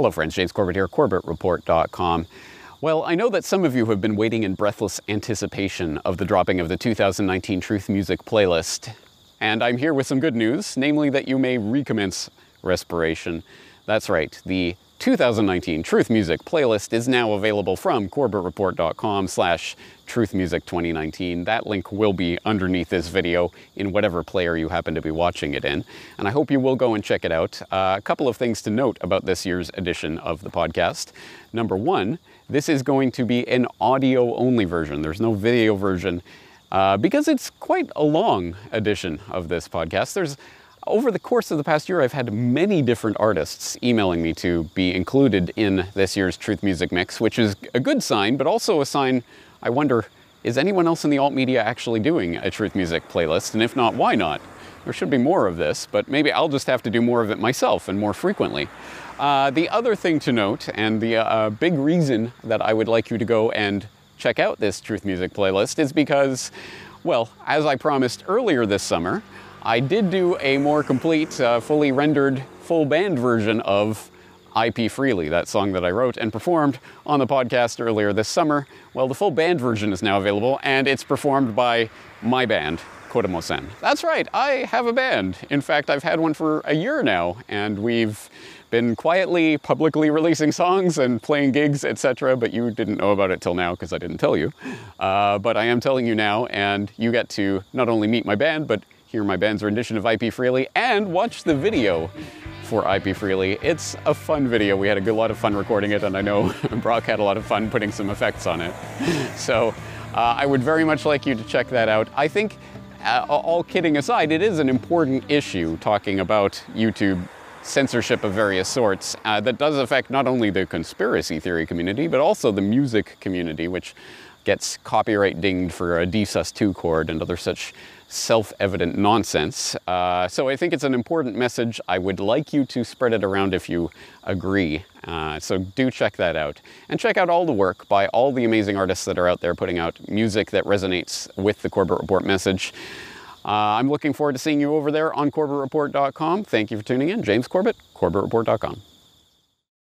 Hello friends, James Corbett here, CorbettReport.com. Well, I know that some of you have been waiting in breathless anticipation of the dropping of the 2019 Truth Music playlist, and I'm here with some good news, namely that you may recommence respiration. That's right, the 2019 Truth Music playlist is now available from CorbettReport.com/TruthMusic2019. That link will be underneath this video in whatever player you happen to be watching it in, and I hope you will go and check it out. A couple of things to note about this year's edition of the podcast. Number one, this is going to be an audio-only version. There's no video version because it's quite a long edition of this podcast. Over the course of the past year, I've had many different artists emailing me to be included in this year's Truth Music Mix, which is a good sign, but also a sign, I wonder, is anyone else in the alt media actually doing a Truth Music playlist? And if not, why not? There should be more of this, but maybe I'll just have to do more of it myself and more frequently. The other thing to note, and the big reason that I would like you to go and check out this Truth Music playlist is because, well, as I promised earlier this summer, I did do a more complete, fully rendered, full band version of IP Freely, that song that I wrote and performed on the podcast earlier this summer. Well, the full band version is now available, and it's performed by my band, Kodomo-sen. That's right, I have a band. In fact, I've had one for a year now, and we've been quietly, publicly releasing songs and playing gigs, etc., but you didn't know about it till now because I didn't tell you. But I am telling you now, and you get to not only meet my band, but hear my band's rendition of IP Freely, and watch the video for IP Freely. It's a fun video. We had a lot of fun recording it, and I know Brock had a lot of fun putting some effects on it. So I would very much like you to check that out. I think, all kidding aside, it is an important issue talking about YouTube censorship of various sorts that does affect not only the conspiracy theory community, but also the music community, which gets copyright dinged for a D-sus 2 chord and other such self-evident nonsense. So I think it's an important message. I would like you to spread it around if you agree. So do check that out. And check out all the work by all the amazing artists that are out there putting out music that resonates with the Corbett Report message. I'm looking forward to seeing you over there on CorbettReport.com. Thank you for tuning in. James Corbett, CorbettReport.com.